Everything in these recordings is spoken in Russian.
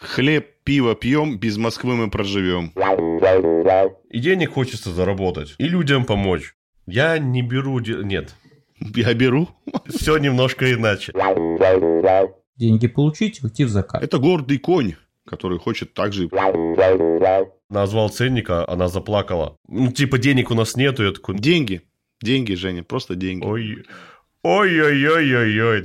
Хлеб, пиво пьем, без Москвы мы проживем. И денег хочется заработать, и людям помочь. Я не беру... Нет. Я беру. Все немножко иначе. Деньги получить, уйти в закат. Это гордый конь, который хочет также... Назвал ценника, она заплакала. Ну, типа, денег у нас нету. Я такой... Деньги. Деньги, Женя, просто деньги. Ой-ой-ой-ой-ой-ой.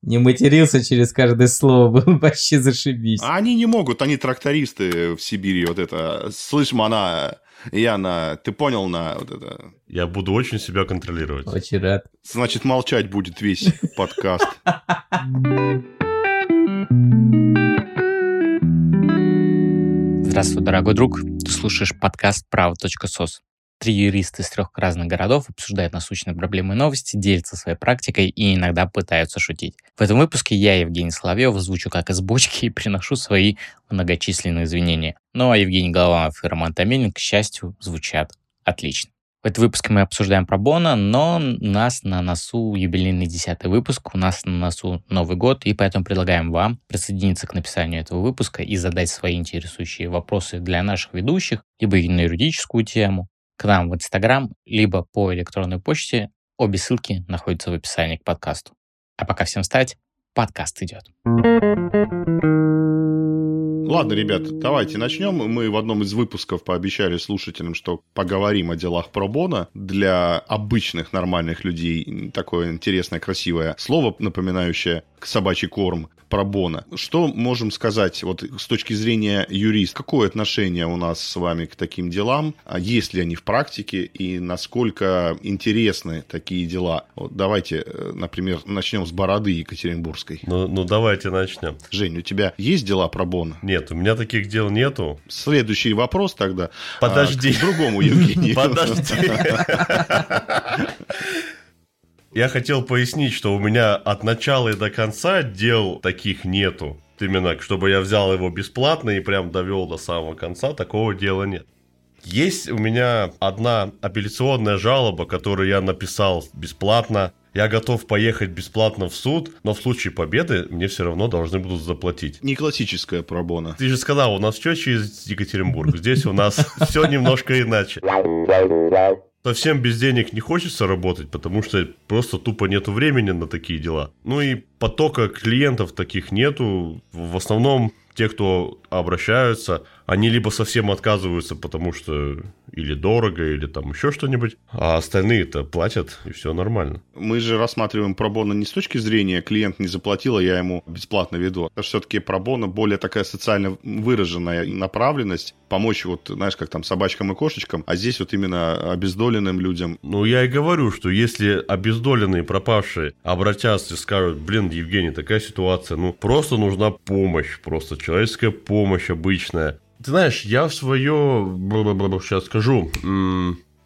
Не матерился через каждое слово, был вообще зашибись. А они не могут, они трактористы в Сибири, вот это. Слышь, мана, Яна, ты понял, на вот это. Я буду очень себя контролировать. Очень рад. Значит, молчать будет весь подкаст. Здравствуй, дорогой друг. Ты слушаешь подкаст «Право.сос». Три юриста из трех разных городов обсуждают насущные проблемы и новости, делятся своей практикой и иногда пытаются шутить. В этом выпуске я, Евгений Соловьёв, звучу как из бочки и приношу свои многочисленные извинения. Ну а Евгений Голованов и Роман Томилин, к счастью, звучат отлично. В этом выпуске мы обсуждаем про боно, но у нас на носу юбилейный 10-й выпуск, у нас на носу Новый год, и поэтому предлагаем вам присоединиться к написанию этого выпуска и задать свои интересующие вопросы для наших ведущих, либо на юридическую тему, к нам в Инстаграм, либо по электронной почте. Обе ссылки находятся в описании к подкасту. А пока всем встать, подкаст идет. Ладно, ребята, давайте начнем. Мы в одном из выпусков пообещали слушателям, что поговорим о делах про боно. Для обычных нормальных людей такое интересное, красивое слово, напоминающее собачий корм. Про боно. Что можем сказать вот с точки зрения юриста? Какое отношение у нас с вами к таким делам? Есть ли они в практике? И насколько интересны такие дела? Вот давайте, например, начнем с бороды екатеринбургской. Ну давайте начнем. Жень, у тебя есть дела про боно? Нет, у меня таких дел нету. Следующий вопрос тогда. Подожди. К другому Евгению. Подожди. Я хотел пояснить, что у меня от начала и до конца дел таких нету. Именно, чтобы я взял его бесплатно и прям довел до самого конца, такого дела нет. Есть у меня одна апелляционная жалоба, которую я написал бесплатно. Я готов поехать бесплатно в суд, но в случае победы мне все равно должны будут заплатить. Не классическая про боно. Ты же сказал, у нас все через Екатеринбург. Здесь у нас все немножко иначе. Совсем без денег не хочется работать, потому что просто тупо нету времени на такие дела. Ну и потока клиентов таких нету. В основном те, кто обращаются, они либо совсем отказываются, потому что или дорого, или там еще что-нибудь, а остальные-то платят, и все нормально. Мы же рассматриваем про боно не с точки зрения клиент не заплатил, а я ему бесплатно веду. Это все-таки про боно более такая социально выраженная направленность, помочь вот, знаешь, как там собачкам и кошечкам, а здесь вот именно обездоленным людям. Ну, я и говорю, что если обездоленные, пропавшие обратятся и скажут, блин, Евгений, такая ситуация, ну, просто нужна помощь, просто человеческая помощь обычная. Ты знаешь, я в свое... Сейчас скажу.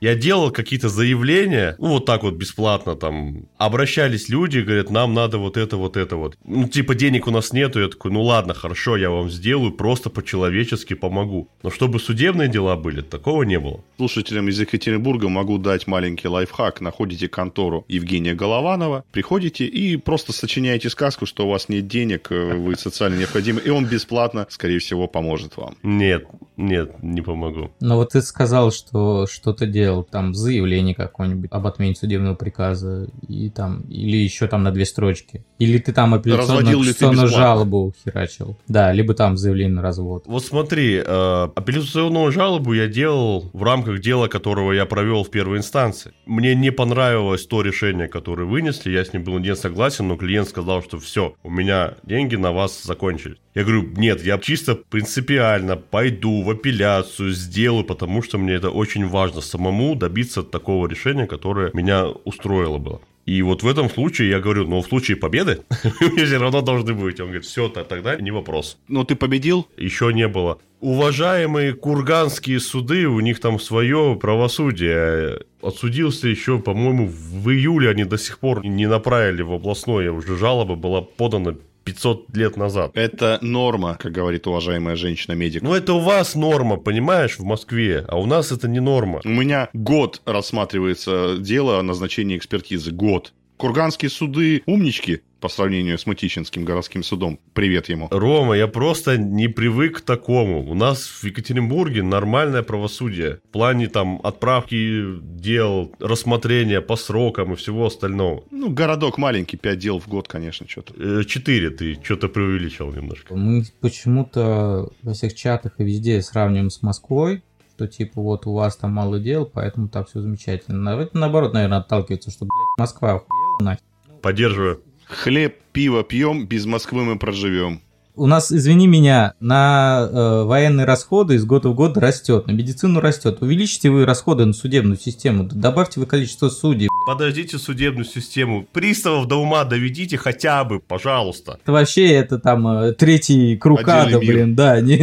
Я делал какие-то заявления, ну, вот так вот бесплатно там. Обращались люди, говорят, нам надо вот это, вот это вот. Ну, типа, денег у нас нету. Я такой, ну, ладно, хорошо, я вам сделаю, просто по-человечески помогу. Но чтобы судебные дела были, такого не было. Слушателям из Екатеринбурга могу дать маленький лайфхак. Находите контору Евгения Голованова, приходите и просто сочиняете сказку, что у вас нет денег, вы социально необходимы, и он бесплатно, скорее всего, поможет вам. Нет, не помогу. Но вот ты сказал, что что-то делал. Там заявление какое-нибудь об отмене судебного приказа, и там, или еще там на две строчки. Или ты там апелляционную жалобу херачил. Да, либо там заявление на развод. Вот смотри, апелляционную жалобу я делал в рамках дела, которого я провел в первой инстанции. Мне не понравилось то решение, которое вынесли, я с ним был не согласен, но клиент сказал, что все, у меня деньги на вас закончились. Я говорю, нет, я чисто принципиально пойду в апелляцию, сделаю, потому что мне это очень важно самому добиться такого решения, которое меня устроило было. И вот в этом случае я говорю, ну, в случае победы мне все равно должны быть. Он говорит, все, тогда не вопрос. Но ты победил? Еще не было. Уважаемые курганские суды, у них там свое правосудие. Отсудился еще, по-моему, в июле, они до сих пор не направили в областное, уже жалоба была подана 500 лет назад. Это норма, как говорит уважаемая женщина-медик. Ну, это у вас норма, понимаешь, в Москве, а у нас это не норма. У меня год рассматривается дело о назначении экспертизы, год. Курганские суды умнички по сравнению с Мытищинским городским судом. Привет ему. Рома, я просто не привык к такому. У нас в Екатеринбурге нормальное правосудие. В плане там отправки дел, рассмотрения по срокам и всего остального. Ну, городок маленький, 5 дел в год, конечно, что-то. 4 ты что-то преувеличил немножко. Мы почему-то во всех чатах и везде сравниваем с Москвой. Что типа вот у вас там мало дел, поэтому там все замечательно. Это наоборот, наверное, отталкивается, что, блядь, Москва охуела нахер. Поддерживаю. Хлеб, пиво пьем, без Москвы мы проживем. У нас, извини меня, на военные расходы из года в год растет, на медицину растет. Увеличите вы расходы на судебную систему, добавьте вы количество судей. Подождите судебную систему, приставов до ума доведите хотя бы, пожалуйста. Это вообще, это там третий круг ада, блин, да. Не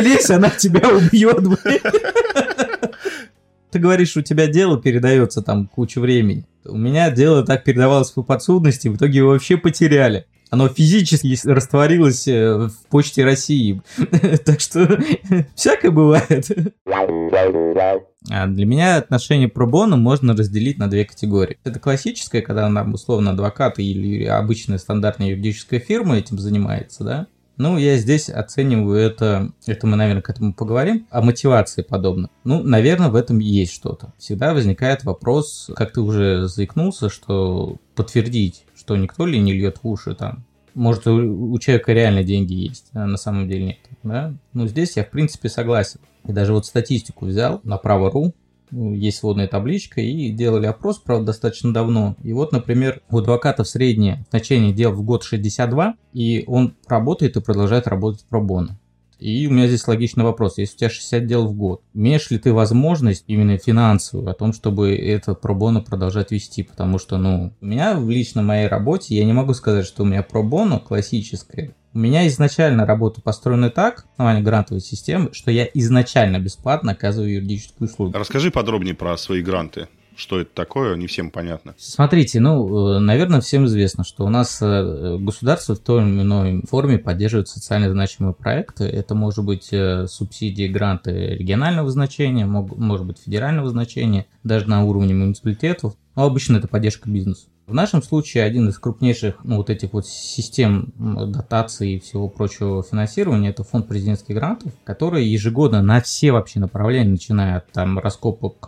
лезь, она тебя убьет, блин. Ты говоришь, у тебя дело передается там кучу времени. У меня дело так передавалось по подсудности, в итоге его вообще потеряли. Оно физически растворилось в Почте России. Так что всякое бывает. Для меня отношение про боно можно разделить на две категории. Это классическое, когда нам, условно, адвокаты или обычная стандартная юридическая фирма этим занимается, да? Ну, я здесь оцениваю это мы, наверное, к этому поговорим, о мотивации подобно. Ну, наверное, в этом есть что-то. Всегда возникает вопрос, как ты уже заикнулся, что подтвердить, что никто ли не льет в уши там. Может, у человека реально деньги есть, а на самом деле нет, да? Ну, здесь я, в принципе, согласен. И даже вот статистику взял на право.ру. Есть сводная табличка, и делали опрос, правда, достаточно давно. И вот, например, у адвоката среднее значение дел в год 62, и он работает и продолжает работать про боно. И у меня здесь логичный вопрос. Если у тебя 60 дел в год, имеешь ли ты возможность именно финансовую о том, чтобы это про боно продолжать вести? Потому что, ну, у меня в лично моей работе, я не могу сказать, что у меня про боно классическое. У меня изначально работа построена так, на основании грантовой системы, что я изначально бесплатно оказываю юридическую услугу. Расскажи подробнее про свои гранты. Что это такое, не всем понятно. Смотрите, ну, наверное, всем известно, что у нас государство в той или иной форме поддерживает социально значимые проекты. Это может быть субсидии, гранты регионального значения, может быть федерального значения, даже на уровне муниципалитетов. Но обычно это поддержка бизнеса. В нашем случае один из крупнейших, ну, вот этих вот систем дотаций и всего прочего финансирования — это Фонд президентских грантов, который ежегодно на все вообще направления, начиная от там раскопок,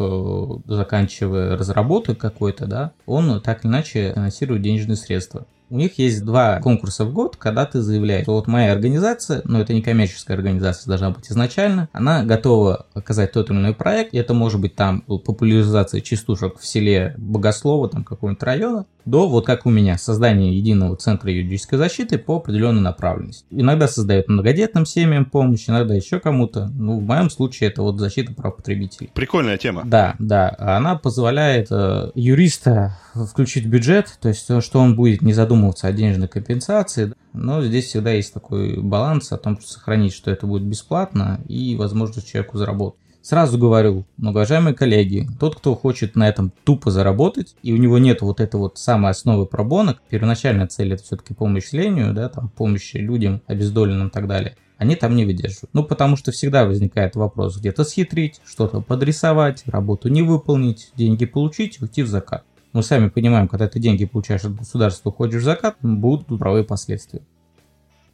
заканчивая разработкой какой-то, да, он так или иначе финансирует денежные средства. У них есть 2 конкурса в год, когда ты заявляешь, что вот моя организация, но это не коммерческая организация должна быть изначально, она готова оказать тот или иной проект, это может быть там популяризация частушек в селе Богослова, там какого-нибудь района, до, вот как у меня, создания единого центра юридической защиты по определенной направленности. Иногда создают многодетным семьям помощь, иногда еще кому-то, ну, в моем случае это вот защита прав потребителей. Прикольная тема. Да, да, она позволяет юриста включить бюджет, то есть что он будет не задумываться о денежной компенсации, но здесь всегда есть такой баланс о том, что сохранить, что это будет бесплатно и возможность человеку заработать. Сразу говорю, многоуважаемые коллеги, тот, кто хочет на этом тупо заработать, и у него нет вот этой вот самой основы про боно, первоначальная цель — это все-таки помощь населению, да, там, помощь людям обездоленным и так далее, они там не выдерживают. Ну, потому что всегда возникает вопрос где-то схитрить, что-то подрисовать, работу не выполнить, деньги получить и уйти в закат. Мы сами понимаем, когда ты деньги получаешь от государства, уходишь в закат, будут правовые последствия.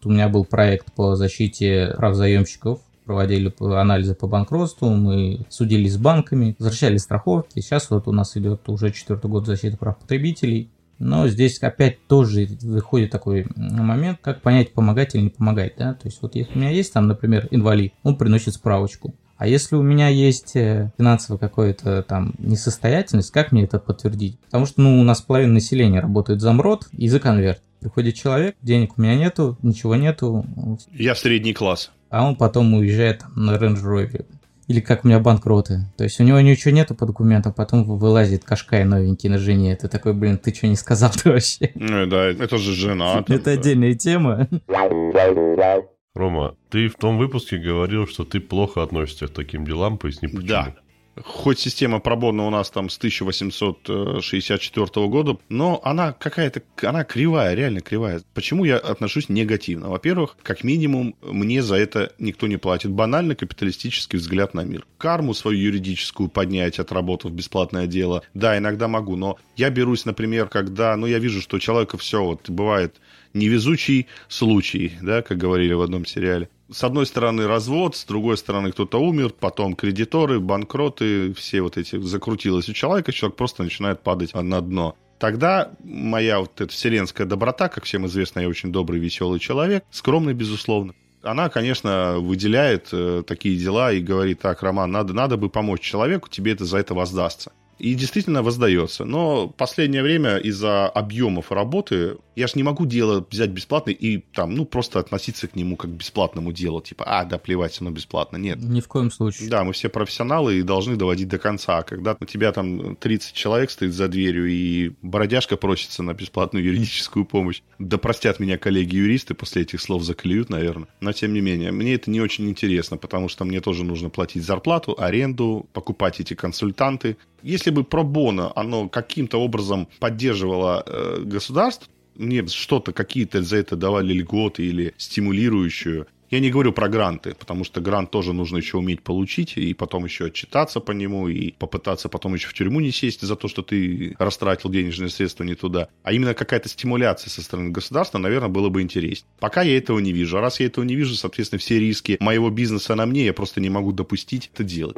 У меня был проект по защите прав заемщиков, проводили анализы по банкротству, мы судились с банками, возвращали страховки. Сейчас вот у нас идет уже 4-й год защиты прав потребителей. Но здесь опять тоже выходит такой момент, как понять, помогать или не помогать. Да? То есть вот если у меня есть там, например, инвалид, он приносит справочку. А если у меня есть финансовая какая-то там несостоятельность, как мне это подтвердить? Потому что, ну, у нас половина населения работает за МРОТ и за конверт. Приходит человек, денег у меня нету, ничего нету. Я средний класс. А он потом уезжает там на Range Rover. Или как у меня банкроты. То есть у него ничего нету по документам, потом вылазит Кашкай новенький на жене. Это такой, блин, ты что не сказал-то вообще? Ну да, это же жена. Это отдельная тема. Рома, ты в том выпуске говорил, что ты плохо относишься к таким делам, поясни почему. Да, Хоть система про боно у нас там с 1864 года, но она какая-то, она кривая, реально кривая. Почему я отношусь негативно? Во-первых, как минимум, мне за это никто не платит. Банально капиталистический взгляд на мир. Карму свою юридическую поднять, отработав бесплатное дело. Да, иногда могу, но я берусь, например, когда, я вижу, что у человека все вот бывает невезучий случай, да, как говорили в одном сериале. С одной стороны развод, с другой стороны кто-то умер, потом кредиторы, банкроты, все вот эти закрутилось у человека, человек просто начинает падать на дно. Тогда моя вот эта вселенская доброта, как всем известно, я очень добрый, веселый человек, скромный, безусловно. Она, конечно, выделяет такие дела и говорит: так, Роман, надо бы помочь человеку, тебе это за это воздастся. И действительно воздается. Но в последнее время из-за объемов работы я же не могу дело взять бесплатно и там, просто относиться к нему как к бесплатному делу. Типа, да плевать, оно бесплатно. Нет. Ни в коем случае. Да, мы все профессионалы и должны доводить до конца. Когда у тебя там 30 человек стоит за дверью и бродяжка просится на бесплатную юридическую помощь. Да простят меня коллеги-юристы, после этих слов заклюют, наверное. Но тем не менее, мне это не очень интересно, потому что мне тоже нужно платить зарплату, аренду, покупать эти консультанты. Если бы про боно оно каким-то образом поддерживало государство, мне что-то, какие-то за это давали льготы или стимулирующую. Я не говорю про гранты, потому что грант тоже нужно еще уметь получить, и потом еще отчитаться по нему, и попытаться потом еще в тюрьму не сесть за то, что ты растратил денежные средства не туда. А именно какая-то стимуляция со стороны государства, наверное, было бы интереснее. Пока я этого не вижу. А раз я этого не вижу, соответственно, все риски моего бизнеса на мне, я просто не могу допустить это делать.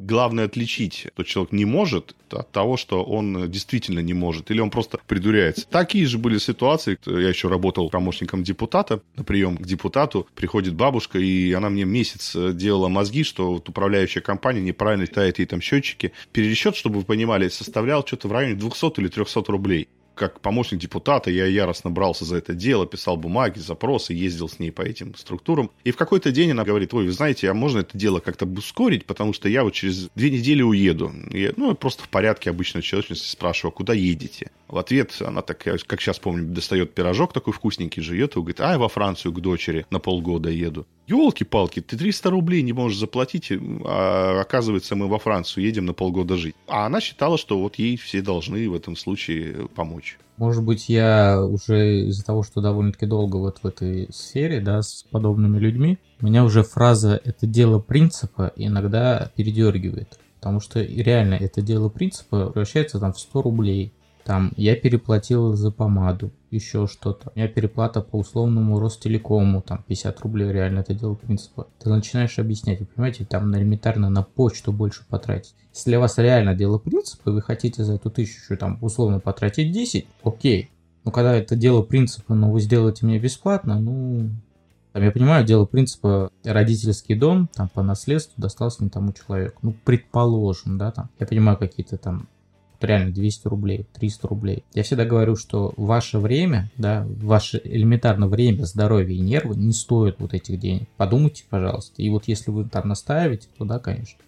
Главное отличить, что человек не может, от того, что он действительно не может, или он просто придуряется. Такие же были ситуации. Я еще работал помощником депутата, на прием к депутату. Приходит бабушка, и она мне месяц делала мозги, что вот управляющая компания неправильно считает ей там счетчики. Перерасчет, чтобы вы понимали, составлял что-то в районе 200 или 300 рублей. Как помощник депутата я яростно брался за это дело, писал бумаги, запросы, ездил с ней по этим структурам. И в какой-то день она говорит: ой, вы знаете, а можно это дело как-то ускорить, потому что я вот через 2 недели уеду. Я, просто в порядке обычной человечности спрашиваю: куда едете? В ответ она такая, как сейчас помню, достает пирожок такой вкусненький, жует, и говорит: я во Францию к дочери на полгода еду. Ёлки-палки, ты 300 рублей не можешь заплатить, а оказывается, мы во Францию едем на полгода жить. А она считала, что вот ей все должны в этом случае помочь. Может быть, я уже из-за того, что довольно-таки долго вот в этой сфере, да, с подобными людьми, меня уже фраза «это дело принципа» иногда передергивает. Потому что реально это дело принципа превращается там в 100 рублей. Там я переплатил за помаду, еще что-то. У меня переплата по условному Ростелекому, там 50 рублей, реально это дело принципа. Ты начинаешь объяснять, вы понимаете, там элементарно на почту больше потратить. Если у вас реально дело принципа, и вы хотите за эту 1000 там условно потратить 10, окей. Но когда это дело принципа, но вы сделаете мне бесплатно, Там, я понимаю, дело принципа родительский дом, там по наследству достался не тому человеку. Предположим, да, там. Я понимаю, какие-то там реально 200 рублей, 300 рублей. Я всегда говорю, что ваше время, да, ваше элементарно время, здоровье и нервы не стоят вот этих денег. Подумайте, пожалуйста. И вот если вы там настаиваете, то да, конечно.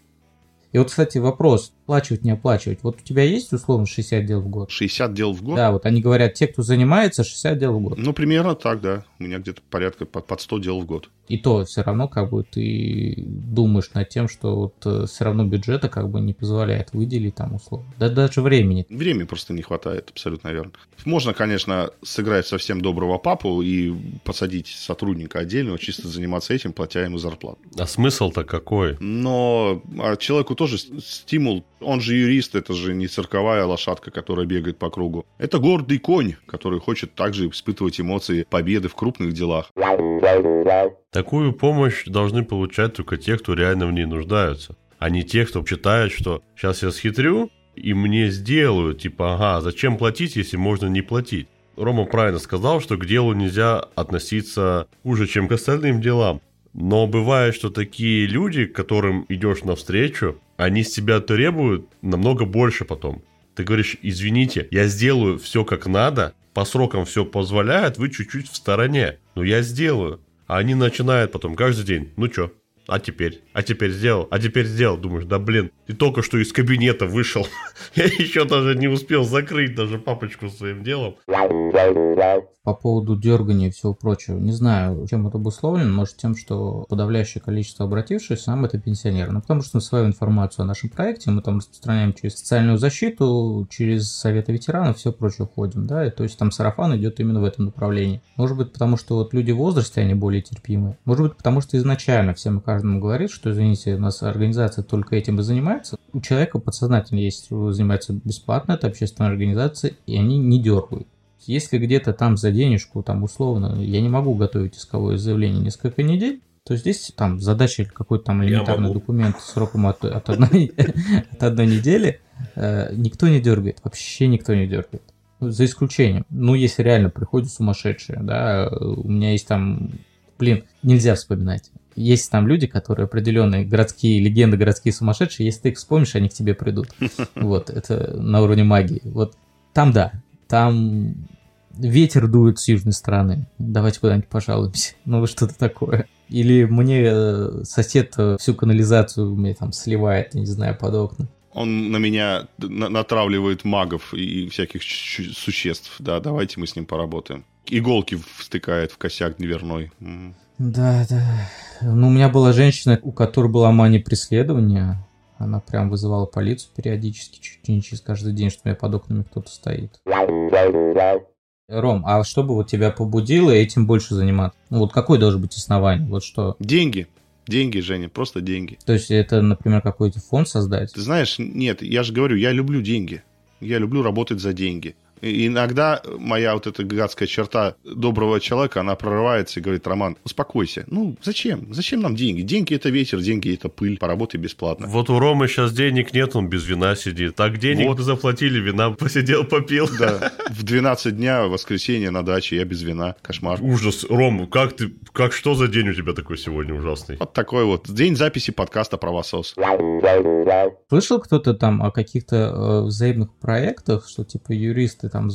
И вот, кстати, вопрос, оплачивать, не оплачивать. Вот у тебя есть, условно, 60 дел в год? 60 дел в год? Да, вот они говорят, те, кто занимается, 60 дел в год. Примерно так, да. У меня где-то порядка под 100 дел в год. И то все равно как бы ты думаешь над тем, что вот все равно бюджета как бы не позволяет выделить там условно. Да даже времени. Времени просто не хватает, абсолютно верно. Можно, конечно, сыграть совсем доброго папу и посадить сотрудника отдельного, чисто заниматься этим, платя ему зарплату. А смысл-то какой? Но человеку тоже стимул, он же юрист, это же не цирковая лошадка, которая бегает по кругу. Это гордый конь, который хочет также испытывать эмоции победы в крупных делах. Такую помощь должны получать только те, кто реально в ней нуждаются, а не те, кто считает, что сейчас я схитрю и мне сделают, зачем платить, если можно не платить. Рома правильно сказал, что к делу нельзя относиться хуже, чем к остальным делам. Но бывает, что такие люди, которым идешь навстречу, они с тебя требуют намного больше потом. Ты говоришь: извините, я сделаю все как надо, по срокам все позволяет, вы чуть-чуть в стороне, но я сделаю. А они начинают потом каждый день: А теперь сделал. Думаешь, да блин, ты только что из кабинета вышел. Я еще даже не успел закрыть даже папочку своим делом. По поводу дергания и всего прочего. Не знаю, чем это обусловлено. Может, тем, что подавляющее количество обратившихся нам это пенсионеры. Но потому что мы свою информацию о нашем проекте мы там распространяем через социальную защиту, через советы ветеранов, все прочее уходим. Да? И, то есть там сарафан идет именно в этом направлении. Может быть, потому что вот люди в возрасте, они более терпимы. Может быть, потому что изначально всем и каждому говорит, что, извините, у нас организация только этим и занимается. У человека подсознательно есть, занимается бесплатно, это общественная организация, и они не дергают. Если где-то там за денежку, там условно, я не могу готовить исковое заявление несколько недель, то здесь там задача или какой-то там элементарный документ сроком от одной недели, никто не дергает, вообще никто не дергает. За исключением, ну, если реально приходят сумасшедшие, да, у меня есть там, блин, нельзя вспоминать. Есть там люди, которые определенные городские легенды, городские сумасшедшие, если ты их вспомнишь, они к тебе придут. Вот, это на уровне магии. Вот там да, там ветер дует с южной стороны, давайте куда-нибудь пожалуемся, ну что-то такое. Или мне сосед всю канализацию мне там сливает, я не знаю, под окна. Он на меня натравливает магов и всяких существ, да, давайте мы с ним поработаем. Иголки встыкает в косяк дверной. Да, да. Ну, у меня была женщина, у которой была мания преследования. Она прям вызывала полицию периодически, чуть не через каждый день, что у меня под окнами кто-то стоит. Ром, а что бы вот тебя побудило этим больше заниматься? Ну, вот какое должно быть основание? Вот что? Деньги. Деньги, Женя, просто деньги. То есть это, например, какой-то фонд создать? Ты знаешь, нет, я же говорю, я люблю деньги. Я люблю работать за деньги. Иногда моя вот эта гадская черта доброго человека, она прорывается и говорит: Роман, успокойся. Ну, зачем? Зачем нам деньги? Деньги – это ветер, деньги – это пыль. Поработай бесплатно. Вот у Ромы сейчас денег нет, он без вина сидит. Так денег вот заплатили, вина посидел, попил. Да. В 12 дня, в воскресенье на даче, я без вина. Кошмар. Ужас. Ром, как ты, как что за день у тебя такой сегодня ужасный? Вот такой вот. День записи подкаста «Право.сос». Слышал кто-то там о каких-то взаимных проектах, что типа юристы там,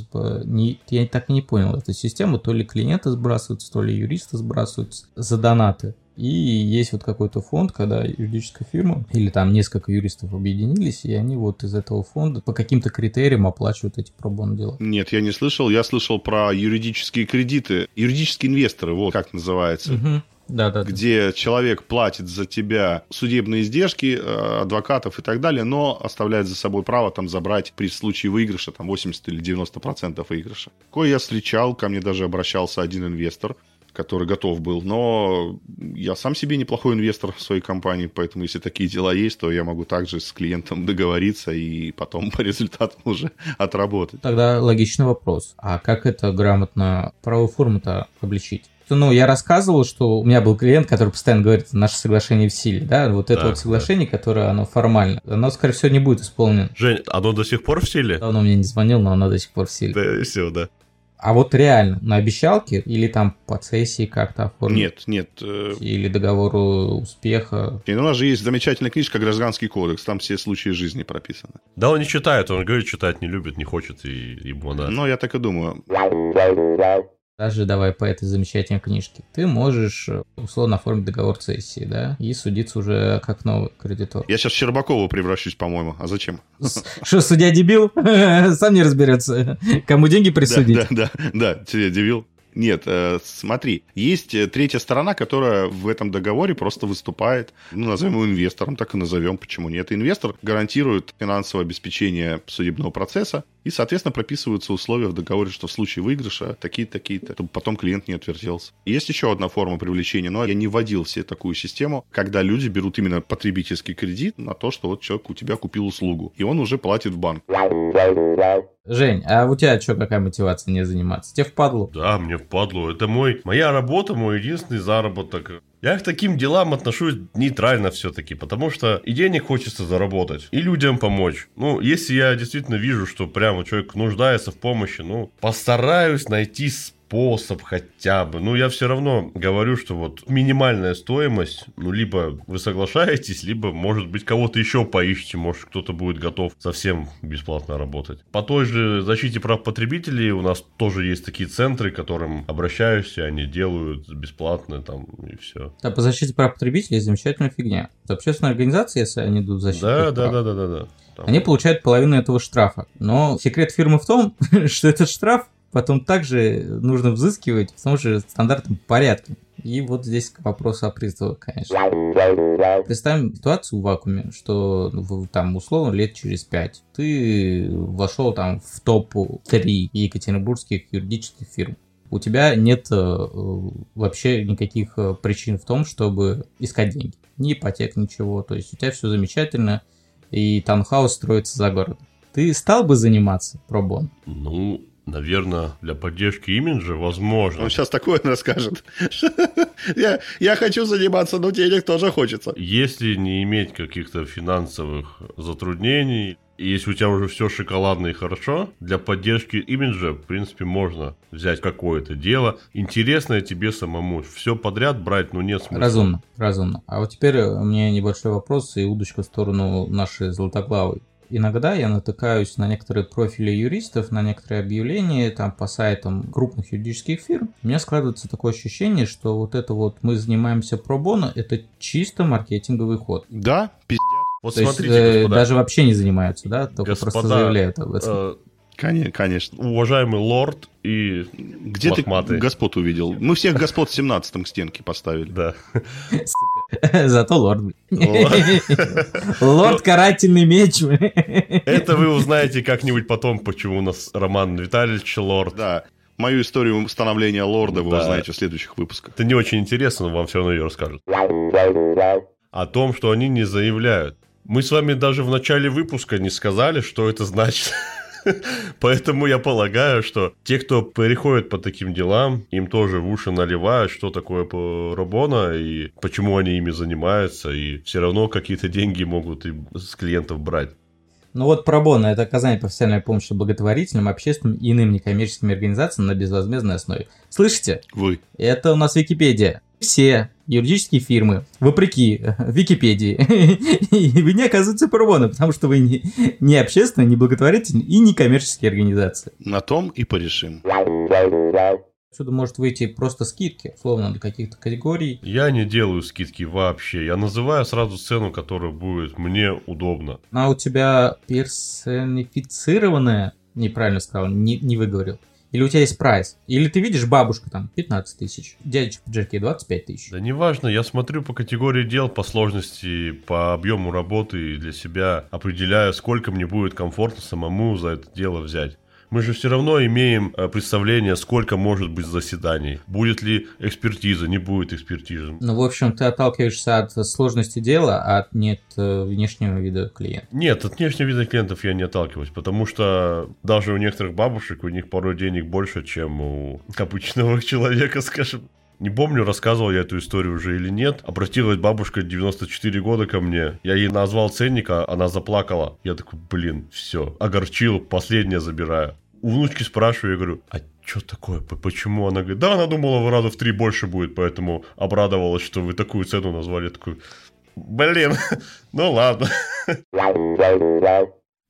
я так и не понял эту систему, то ли клиенты сбрасываются, то ли юристы сбрасываются за донаты. И есть вот какой-то фонд, когда юридическая фирма или там несколько юристов объединились, и они вот из этого фонда по каким-то критериям оплачивают эти про боно дела. Нет, я не слышал. Я слышал про юридические кредиты. Юридические инвесторы, вот как называется. Угу. Да, где человек платит за тебя судебные издержки, адвокатов и так далее, но оставляет за собой право там забрать при случае выигрыша там 80 или 90% выигрыша. Такое я встречал, ко мне даже обращался один инвестор, который готов был, но я сам себе неплохой инвестор в своей компании, поэтому если такие дела есть, то я могу также с клиентом договориться и потом по результатам уже отработать. Тогда логичный вопрос, а как это грамотно правовую форму-то обличить? Ну, я рассказывал, что у меня был клиент, который постоянно говорит: наше соглашение в силе, да, вот это да, вот соглашение, да, которое, оно формально, оно, скорее всего, не будет исполнено. Жень, оно до сих пор в силе? Да, он мне не звонил, но оно до сих пор в силе. Да, все, да. А вот реально, на обещалке или там по цессии как-то оформить? Нет. Или договору успеха? И у нас же есть замечательная книжка «Гражданский кодекс», там все случаи жизни прописаны. Да он не читает, он говорит, читать не любит, не хочет, и ему надо. Ну, я так и думаю. Даже давай по этой замечательной книжке. Ты можешь условно оформить договор цессии, да, и судиться уже как новый кредитор. Я сейчас в Щербакову превращусь, по-моему. А зачем? Что, судья дебил? Сам не разберется. Кому деньги присудить? Да, судья дебил. Нет, смотри, есть третья сторона, которая в этом договоре просто выступает, ну, назовем его инвестором, так и назовем, почему нет. Инвестор гарантирует финансовое обеспечение судебного процесса, и, соответственно, прописываются условия в договоре, что в случае выигрыша такие-то, чтобы потом клиент не отвертелся. Есть еще одна форма привлечения, но я не вводил в себе такую систему, когда люди берут именно потребительский кредит на то, что вот человек у тебя купил услугу, и он уже платит в банк. Жень, а у тебя что, какая мотивация не заниматься? Тебе впадло? Да, мне впадло. Это моя работа, мой единственный заработок. Я к таким делам отношусь нейтрально все-таки, потому что и денег хочется заработать, и людям помочь. Ну, если я действительно вижу, что прямо человек нуждается в помощи, ну, постараюсь найти способ. способ хотя бы. Ну, я все равно говорю, что вот минимальная стоимость, ну, либо вы соглашаетесь, либо, может быть, кого-то еще поищите, может, кто-то будет готов совсем бесплатно работать. По той же защите прав потребителей у нас тоже есть такие центры, к которым обращаешься, они делают бесплатно там и все. А по защите прав потребителей замечательная фигня. Общественные организации, если они идут в защиту прав, там они получают половину этого штрафа. Но секрет фирмы в том, что этот штраф потом также нужно взыскивать в том же стандартном порядке. И вот здесь вопрос о призывах, конечно. Представим ситуацию в вакууме, что там условно лет через 5 ты вошел там в топ-3 екатеринбургских юридических фирм. У тебя нет вообще никаких причин в том, чтобы искать деньги. Ни ипотек, ничего. То есть у тебя все замечательно, и таунхаус строится за городом. Ты стал бы заниматься про бон? Ну, наверное, для поддержки имиджа возможно. Он сейчас такое расскажет. Я хочу заниматься, но денег тоже хочется. Если не иметь каких-то финансовых затруднений, если у тебя уже все шоколадно и хорошо, для поддержки имиджа, в принципе, можно взять какое-то дело интересное тебе самому. Все подряд брать, ну, нет смысла. Разумно, разумно. А вот теперь у меня небольшой вопрос и удочка в сторону нашей золотоглавой. Иногда я натыкаюсь на некоторые профили юристов, на некоторые объявления там по сайтам крупных юридических фирм. У меня складывается такое ощущение, что вот это вот мы занимаемся про боно, это чисто маркетинговый ход. Да, пиздец. Вот то смотрите, есть, господа, даже вообще не занимаются, да? Только господа, просто заявляют об этом. Конечно. Уважаемый лорд и где лохматый. Ты господ увидел? Мы всех господ в 17-м к стенке поставили. Да. Зато лорд. Лорд карательный меч. Это вы узнаете как-нибудь потом, почему у нас Роман Витальевич лорд. Да. Мою историю становления лорда вы узнаете в следующих выпусках. Это не очень интересно, но вам все равно ее расскажут. О том, что они не заявляют. Мы с вами даже в начале выпуска не сказали, что это значит. Поэтому я полагаю, что те, кто переходит по таким делам, им тоже в уши наливают, что такое про боно и почему они ими занимаются, и все равно какие-то деньги могут и с клиентов брать. Ну вот про боно – это оказание профессиональной помощи благотворительным, общественным и иным некоммерческим организациям на безвозмездной основе. Слышите? Вы. Это у нас Википедия. Все юридические фирмы, вопреки Википедии, вы не оказываете про боно, потому что вы не общественные, не благотворительные и не коммерческие организации. На том и порешим. Отсюда может выйти просто скидки, условно, до каких-то категорий. Я не делаю скидки вообще. Я называю сразу цену, которая будет мне удобно. А у тебя персонифицированная, неправильно сказал, не выговорил. Или у тебя есть прайс. Или ты видишь, бабушка там 15 тысяч, дядечка в пиджаке 25 тысяч. Да неважно, я смотрю по категории дел, по сложности, по объему работы и для себя определяю, сколько мне будет комфортно самому за это дело взять. Мы же все равно имеем представление, сколько может быть заседаний. Будет ли экспертиза, не будет экспертизы. Ну, в общем, ты отталкиваешься от сложности дела, а нет внешнего вида клиентов. Нет, от внешнего вида клиентов я не отталкиваюсь, потому что даже у некоторых бабушек, у них порой денег больше, чем у обычного человека, скажем. Не помню, рассказывал я эту историю уже или нет. Обратилась бабушка 94 года ко мне. Я ей назвал ценник, а она заплакала. Я такой, блин, все, огорчил, последнее забираю. У внучки спрашиваю, я говорю, а что такое, почему? Она говорит, да, она думала, вы раза в 3 больше будет, поэтому обрадовалась, что вы такую цену назвали. Я такой, блин, ну ладно.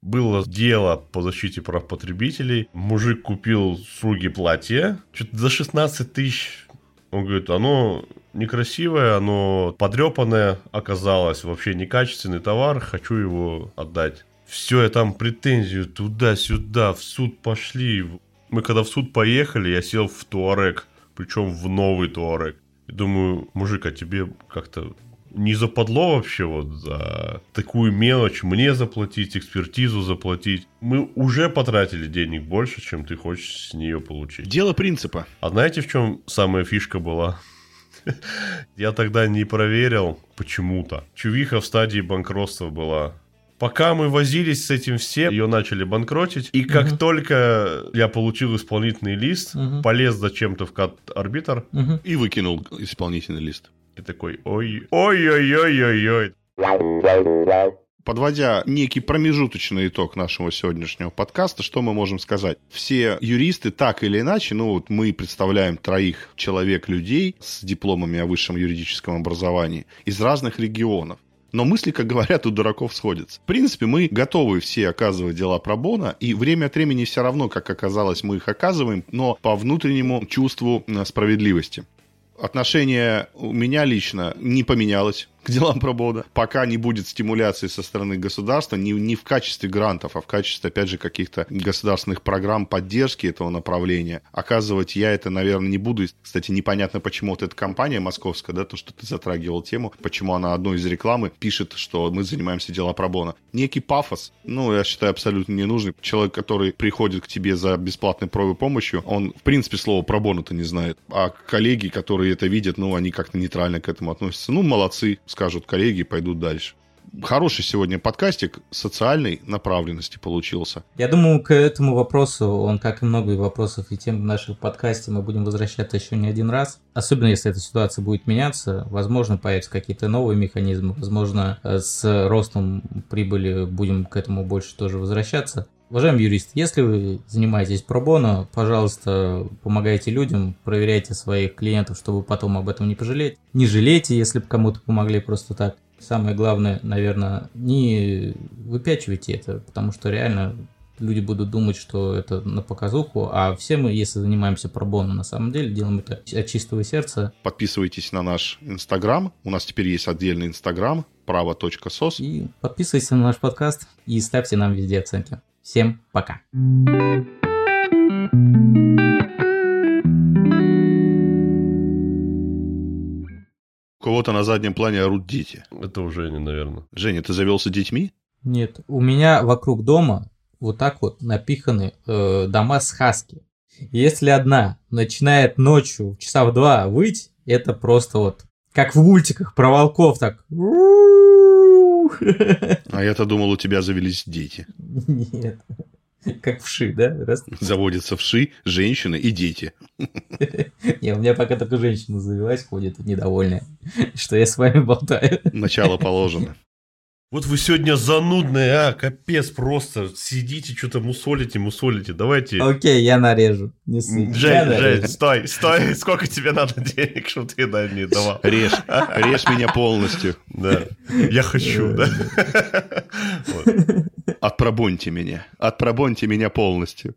Было дело по защите прав потребителей. Мужик купил сруги платье, что-то за 16 тысяч... Он говорит, оно некрасивое, оно подрепанное оказалось, вообще некачественный товар, хочу его отдать. Все, я там претензию туда-сюда, в суд пошли. Мы когда в суд поехали, я сел в Туарек, причем в новый Туарек. И думаю, мужик, а тебе как-то не западло вообще вот за такую мелочь мне заплатить, экспертизу заплатить? Мы уже потратили денег больше, чем ты хочешь с нее получить. Дело принципа. А знаете, в чем самая фишка была? Я тогда не проверил почему-то. Чувиха в стадии банкротства была. Пока мы возились с этим все, ее начали банкротить. И как только я получил исполнительный лист, полез зачем-то в кат-арбитр. И выкинул исполнительный лист. И такой, ой-ой-ой-ой-ой. Подводя некий промежуточный итог нашего сегодняшнего подкаста, что мы можем сказать? Все юристы так или иначе, мы представляем троих человек-людей с дипломами о высшем юридическом образовании из разных регионов. Но мысли, как говорят, у дураков сходятся. В принципе, мы готовы все оказывать дела про боно, и время от времени все равно, как оказалось, мы их оказываем, но по внутреннему чувству справедливости. Отношение у меня лично не поменялось к делам про боно. Пока не будет стимуляции со стороны государства, не в качестве грантов, а в качестве, опять же, каких-то государственных программ поддержки этого направления. Оказывать я это, наверное, не буду. Кстати, непонятно, почему вот эта компания московская, то, что ты затрагивал тему, почему она одной из рекламы пишет, что мы занимаемся дела про боно. Некий пафос, я считаю, абсолютно ненужный. Человек, который приходит к тебе за бесплатной правовой помощью, он, в принципе, слово про боно-то не знает. А коллеги, которые это видят, они как-то нейтрально к этому относятся. Молодцы, скажут коллеги, пойдут дальше. Хороший сегодня подкастик социальной направленности получился. Я думаю, к этому вопросу, как и много вопросов и тем в нашем подкасте, мы будем возвращаться еще не один раз. Особенно, если эта ситуация будет меняться, возможно, появятся какие-то новые механизмы, возможно, с ростом прибыли будем к этому больше тоже возвращаться. Уважаемый юрист, если вы занимаетесь про боно, пожалуйста, помогайте людям, проверяйте своих клиентов, чтобы потом об этом не пожалеть. Не жалейте, если бы кому-то помогли просто так. Самое главное, наверное, не выпячивайте это, потому что реально люди будут думать, что это на показуху, а все мы, если занимаемся про боно, на самом деле делаем это от чистого сердца. Подписывайтесь на наш Инстаграм, у нас теперь есть отдельный Инстаграм, право.сос. И подписывайтесь на наш подкаст и ставьте нам везде оценки. Всем пока. У кого-то на заднем плане орут дети. Это у Жени, наверное. Женя, ты завелся детьми? Нет, у меня вокруг дома вот так вот напиханы дома с хаски. Если одна начинает ночью часа в 2 выть, это просто как в мультиках про волков так... А я-то думал, у тебя завелись дети. Нет. Как вши, да? Раз. Заводятся вши, женщины и дети. Не, у меня пока только женщина завелась, ходит недовольная, что я с вами болтаю. Начало положено. Вот вы сегодня занудные, капец просто. Сидите, что-то мусолите, давайте... Окей, я нарежу. Жень, стой, сколько тебе надо денег, чтобы ты мне давал? Режь меня полностью. Да, я хочу, да. Отпробоньте меня полностью.